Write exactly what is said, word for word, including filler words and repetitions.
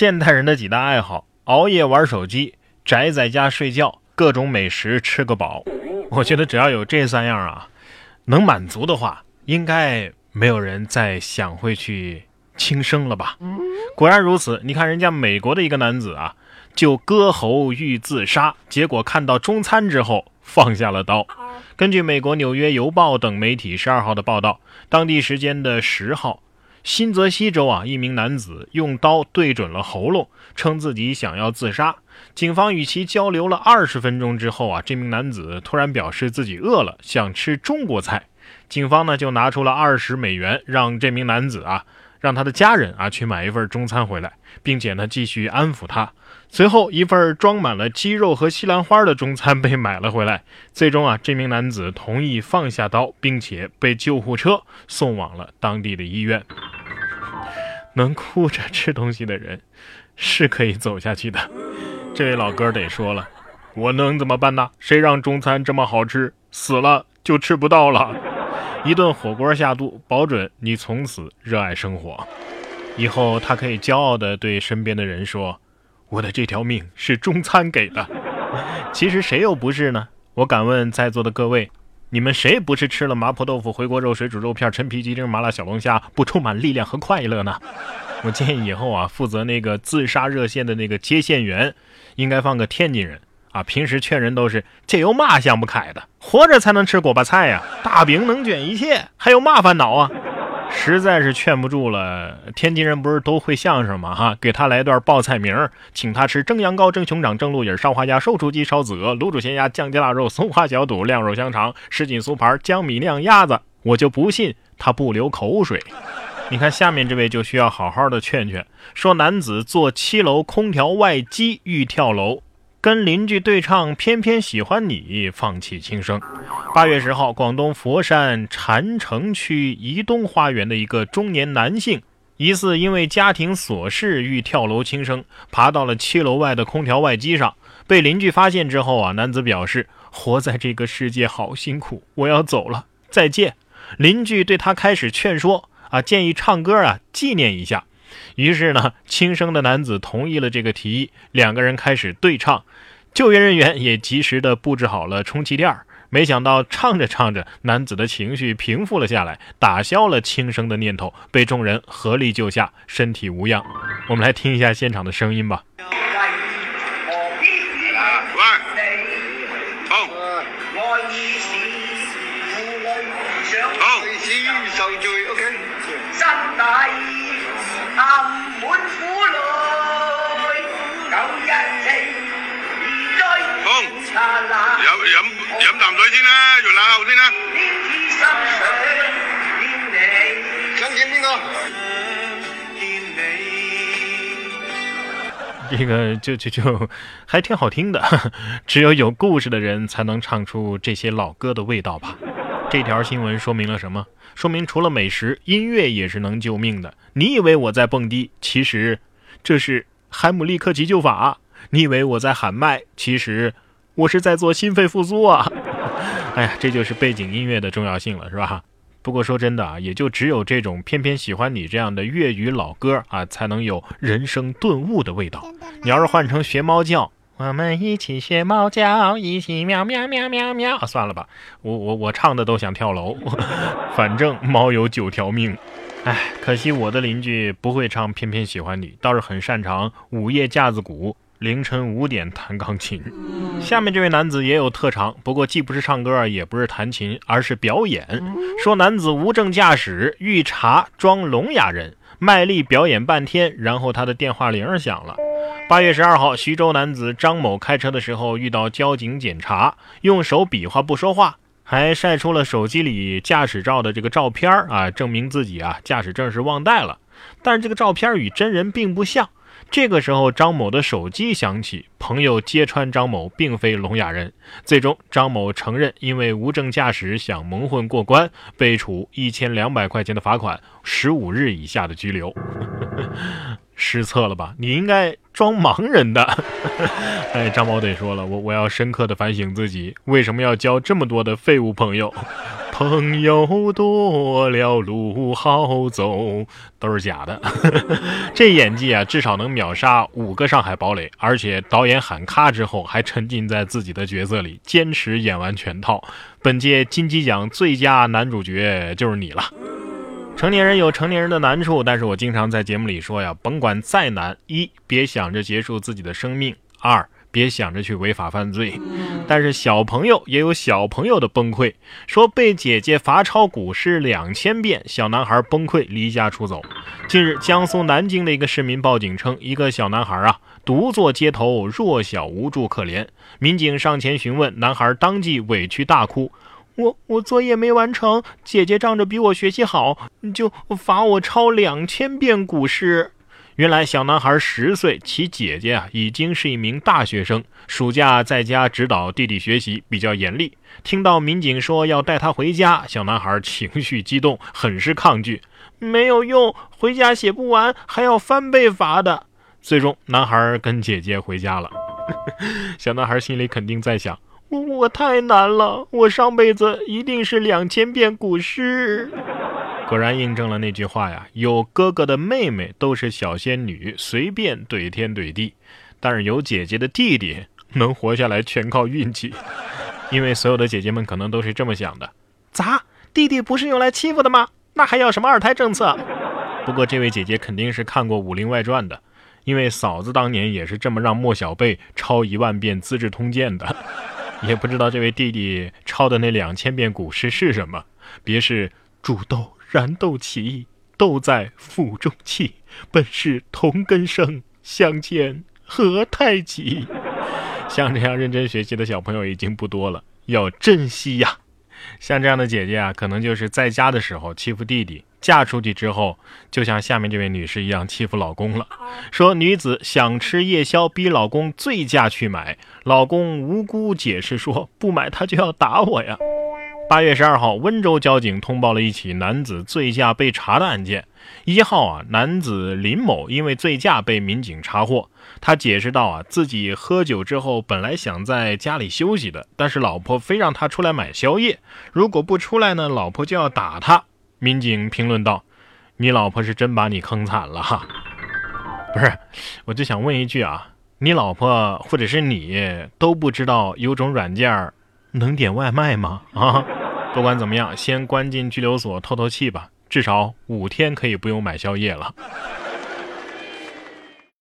现代人的几大爱好：熬夜玩手机，宅在家睡觉，各种美食吃个饱。我觉得只要有这三样啊，能满足的话，应该没有人再想会去轻生了吧？果然如此，你看人家美国的一个男子啊，就割喉欲自杀，结果看到中餐之后放下了刀。根据美国纽约邮报等媒体十二号的报道，当地时间的十号，新泽西州啊，一名男子用刀对准了喉咙，称自己想要自杀。警方与其交流了二十分钟之后啊，这名男子突然表示自己饿了，想吃中国菜。警方呢就拿出了二十美元，让这名男子啊，让他的家人啊去买一份中餐回来，并且呢继续安抚他。随后一份装满了鸡肉和西兰花的中餐被买了回来，最终啊这名男子同意放下刀，并且被救护车送往了当地的医院。能哭着吃东西的人是可以走下去的。这位老哥得说了，我能怎么办呢？谁让中餐这么好吃，死了就吃不到了。一顿火锅下肚，保准你从此热爱生活。以后他可以骄傲地对身边的人说，我的这条命是中餐给的。其实谁又不是呢？我敢问在座的各位，你们谁不是吃了麻婆豆腐、回锅肉、水煮肉片、陈皮鸡丁、麻辣小龙虾不充满力量和快乐呢？我建议以后啊，负责那个自杀热线的那个接线员应该放个天津人啊，平时劝人都是这有嘛想不开的，活着才能吃锅巴菜呀、啊，大饼能卷一切，还有嘛烦恼啊？实在是劝不住了，天津人不是都会相声吗？哈、啊，给他来段报菜名，请他吃蒸羊羔、蒸熊掌、蒸鹿尾、烧花鸭、瘦雏鸡、烧子鹅、卤煮咸鸭、酱鸡腊肉、松花小肚、晾肉香肠、什锦酥盘、江米酿鸭子，我就不信他不流口水。你看下面这位就需要好好的劝劝，说男子坐七楼空调外机欲跳楼，跟邻居对唱偏偏喜欢你，放弃轻生。八月十号，广东佛山禅城区怡东花园的一个中年男性疑似因为家庭琐事欲跳楼轻生，爬到了七楼外的空调外机上，被邻居发现之后啊，男子表示活在这个世界好辛苦，我要走了，再见。邻居对他开始劝说啊，建议唱歌啊纪念一下。于是呢，轻生的男子同意了这个提议，两个人开始对唱，救援人员也及时的布置好了充气垫。没想到唱着唱着，男子的情绪平复了下来，打消了轻生的念头，被众人合力救下，身体无恙。我们来听一下现场的声音吧。飲啖水先啦，用冷喉先啦。想見邊個？這個就就就還挺好聽的，只有有故事的人才能唱出這些老歌的味道吧。这条新闻说明了什么？说明除了美食，音乐也是能救命的。你以为我在蹦迪，其实这是海姆立克急救法；你以为我在喊麦，其实我是在做心肺复苏啊。哎呀，这就是背景音乐的重要性了，是吧？不过说真的啊，也就只有这种偏偏喜欢你这样的粤语老歌啊，才能有人生顿悟的味道。你要是换成学猫叫，我们一起学猫叫，一起喵喵喵喵喵、啊、算了吧，我我我唱的都想跳楼。反正猫有九条命。哎，可惜我的邻居不会唱偏偏喜欢你，倒是很擅长午夜架子鼓，凌晨五点弹钢琴。下面这位男子也有特长，不过既不是唱歌也不是弹琴，而是表演。说男子无证驾驶遇查装聋哑人，卖力表演半天，然后他的电话铃响了。八月十二号，徐州男子张某开车的时候遇到交警检查，用手比划不说话，还晒出了手机里驾驶照的这个照片啊，证明自己啊驾驶证是忘带了。但是这个照片与真人并不像。这个时候张某的手机响起，朋友揭穿张某并非聋哑人，最终张某承认因为无证驾驶想蒙混过关，被处一千两百块钱的罚款，十五日以下的拘留。失策了吧？你应该装盲人的。哎，张某得说了，我我要深刻的反省自己，为什么要交这么多的废物朋友。朋友多了路好走，都是假的。这演技啊，至少能秒杀五个上海堡垒，而且导演喊咔之后还沉浸在自己的角色里，坚持演完全套。本届金鸡奖最佳男主角就是你了。成年人有成年人的难处，但是我经常在节目里说呀，甭管再难，一别想着结束自己的生命，二别想着去违法犯罪。但是小朋友也有小朋友的崩溃，说被姐姐罚抄古诗两千遍，小男孩崩溃离家出走。近日，江苏南京的一个市民报警称，一个小男孩啊独坐街头，弱小无助可怜。民警上前询问，男孩当即委屈大哭，我我作业没完成，姐姐仗着比我学习好，就罚我抄两千遍古诗。原来小男孩十岁，其姐姐啊已经是一名大学生，暑假在家指导弟弟学习，比较严厉。听到民警说要带他回家，小男孩情绪激动，很是抗拒，没有用，回家写不完还要翻倍罚的。最终男孩跟姐姐回家了。小男孩心里肯定在想，我我太难了，我上辈子一定是两千遍古诗。果然印证了那句话呀，有哥哥的妹妹都是小仙女，随便怼天怼地，但是有姐姐的弟弟能活下来全靠运气。因为所有的姐姐们可能都是这么想的，咋，弟弟不是用来欺负的吗？那还要什么二胎政策？不过这位姐姐肯定是看过《武林外传》的，因为嫂子当年也是这么让莫小贝抄一万遍《资治通鉴》的。也不知道这位弟弟抄的那两千遍古诗是什么，别是煮豆燃豆萁，豆在釜中泣，本是同根生，相煎何太急。像这样认真学习的小朋友已经不多了，要珍惜呀。像这样的姐姐啊，可能就是在家的时候欺负弟弟，嫁出去之后就像下面这位女士一样欺负老公了。说女子想吃夜宵，逼老公醉驾去买，老公无辜解释说，不买他就要打我呀。八月十二号，温州交警通报了一起男子醉驾被查的案件。一号啊，男子林某因为醉驾被民警查获。他解释到啊，自己喝酒之后本来想在家里休息的，但是老婆非让他出来买宵夜，如果不出来呢，老婆就要打他。民警评论道，你老婆是真把你坑惨了哈。不是，我就想问一句啊，你老婆或者是你都不知道有种软件能点外卖吗？啊，不管怎么样，先关进拘留所透透气吧，至少五天可以不用买宵夜了。